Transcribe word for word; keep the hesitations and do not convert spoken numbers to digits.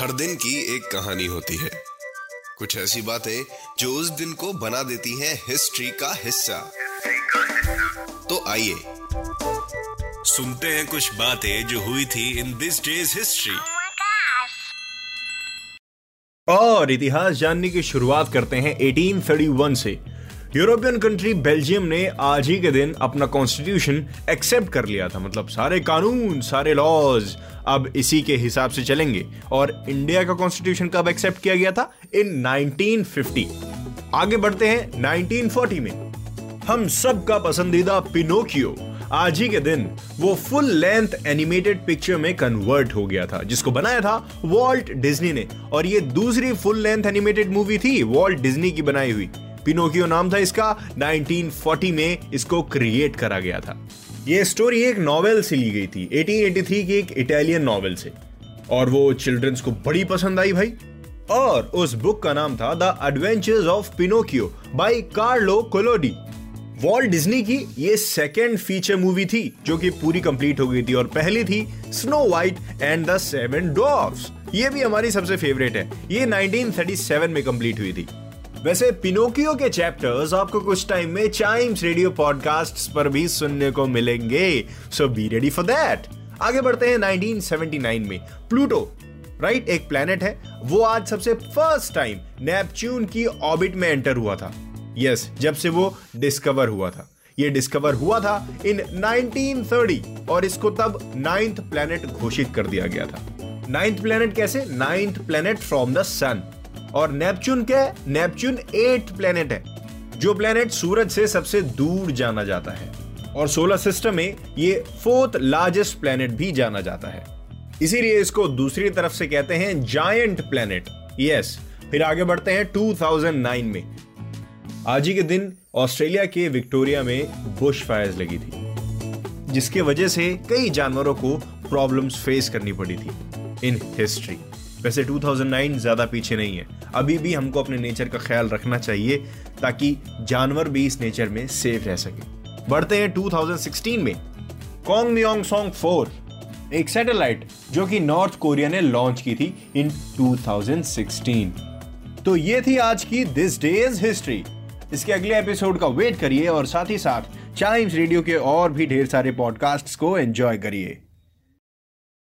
हर दिन की एक कहानी होती है, कुछ ऐसी बातें जो उस दिन को बना देती हैं हिस्ट्री का हिस्सा। तो आइए सुनते हैं कुछ बातें जो हुई थी इन दिस डेज हिस्ट्री, और इतिहास जानने की शुरुआत करते हैं अठारह सौ इकतीस से। यूरोपियन कंट्री बेल्जियम ने आज ही के दिन अपना कॉन्स्टिट्यूशन एक्सेप्ट कर लिया था, मतलब सारे कानून सारे लॉज अब इसी के हिसाब से चलेंगे। और इंडिया का कॉन्स्टिट्यूशन कब एक्सेप्ट किया गया था? इन उन्नीस सौ पचास। आगे बढ़ते हैं उन्नीस सौ चालीस में। हम सबका पसंदीदा पिनोकियो आज ही के दिन वो फुल लेंथ एनिमेटेड पिक्चर में कन्वर्ट हो गया था, जिसको बनाया था वॉल्ट डिज्नी ने। और ये दूसरी फुल लेंथ एनिमेटेड मूवी थी वॉल्ट डिज्नी की बनाई हुई। पिनोकियो नाम था इसका। उन्नीस सौ चालीस में इसको क्रिएट करा गया था। ये स्टोरी एक नॉवेल से ली गई थी, अठारह तिरासी की एक इटालियन नॉवेल से, और वो चिल्ड्रंस को बड़ी पसंद आई भाई। और उस बुक का नाम था the adventures of Pinocchio by Carlo Collodi. Walt Disney की ये सेकेंड फीचर मूवी थी जो कि पूरी कंप्लीट हो गई थी, और पहली थी snow white and the seven dwarfs. ये भी हमारी सबसे फेवरेट है। ये उन्नीस सौ सैंतीस में कंप्लीट हुई थी। वैसे पिनोकियो के चैप्टर्स आपको कुछ टाइम में चाइम्स रेडियो पॉडकास्ट्स पर भी सुनने को मिलेंगे, so be ready for that. आगे बढ़ते हैं उन्नीस सौ उन्यासी में। प्लूटो राइट एक प्लैनेट है, वो आज सबसे फर्स्ट टाइम नेपच्यून की ऑर्बिट में एंटर हुआ था। यस yes, जब से वो डिस्कवर हुआ था। ये डिस्कवर हुआ था इन उन्नीस सौ तीस और इसको तब नाइन्थ प्लैनेट घोषित कर दिया गया था। नाइन्थ प्लैनेट कैसे? Ninth planet from the sun. और नेपच्यून क्या है? नेपच्यून एट प्लैनेट है, जो प्लैनेट सूरज से सबसे दूर जाना जाता है, और सोलर सिस्टम में ये फोर्थ लार्जेस्ट प्लैनेट भी जाना जाता है, इसीलिए इसको दूसरी तरफ से कहते हैं जायंट प्लैनेट। यस। फिर आगे बढ़ते हैं दो हज़ार नौ में। आज ही के दिन ऑस्ट्रेलिया के विक्टोरिया में बुश फायर्स लगी थी, जिसके वजह से कई जानवरों को प्रॉब्लम्स फेस करनी पड़ी थी इन हिस्ट्री। वैसे दो हज़ार नौ ज्यादा पीछे नहीं है, अभी भी हमको अपने नेचर का ख्याल रखना चाहिए ताकि जानवर भी इस नेचर में सेफ रह सके। बढ़ते हैं दो हज़ार सोलह में। कॉन्ग मियोंग सॉन्ग फोर एक सैटेलाइट जो कि नॉर्थ कोरिया ने लॉन्च की थी इन दो हज़ार सोलह। तो ये थी आज की दिस डेज हिस्ट्री। इसके अगले एपिसोड का वेट करिए, और साथ ही साथ चाइम्स रेडियो के और भी ढेर सारे पॉडकास्ट्स को एंजॉय करिए।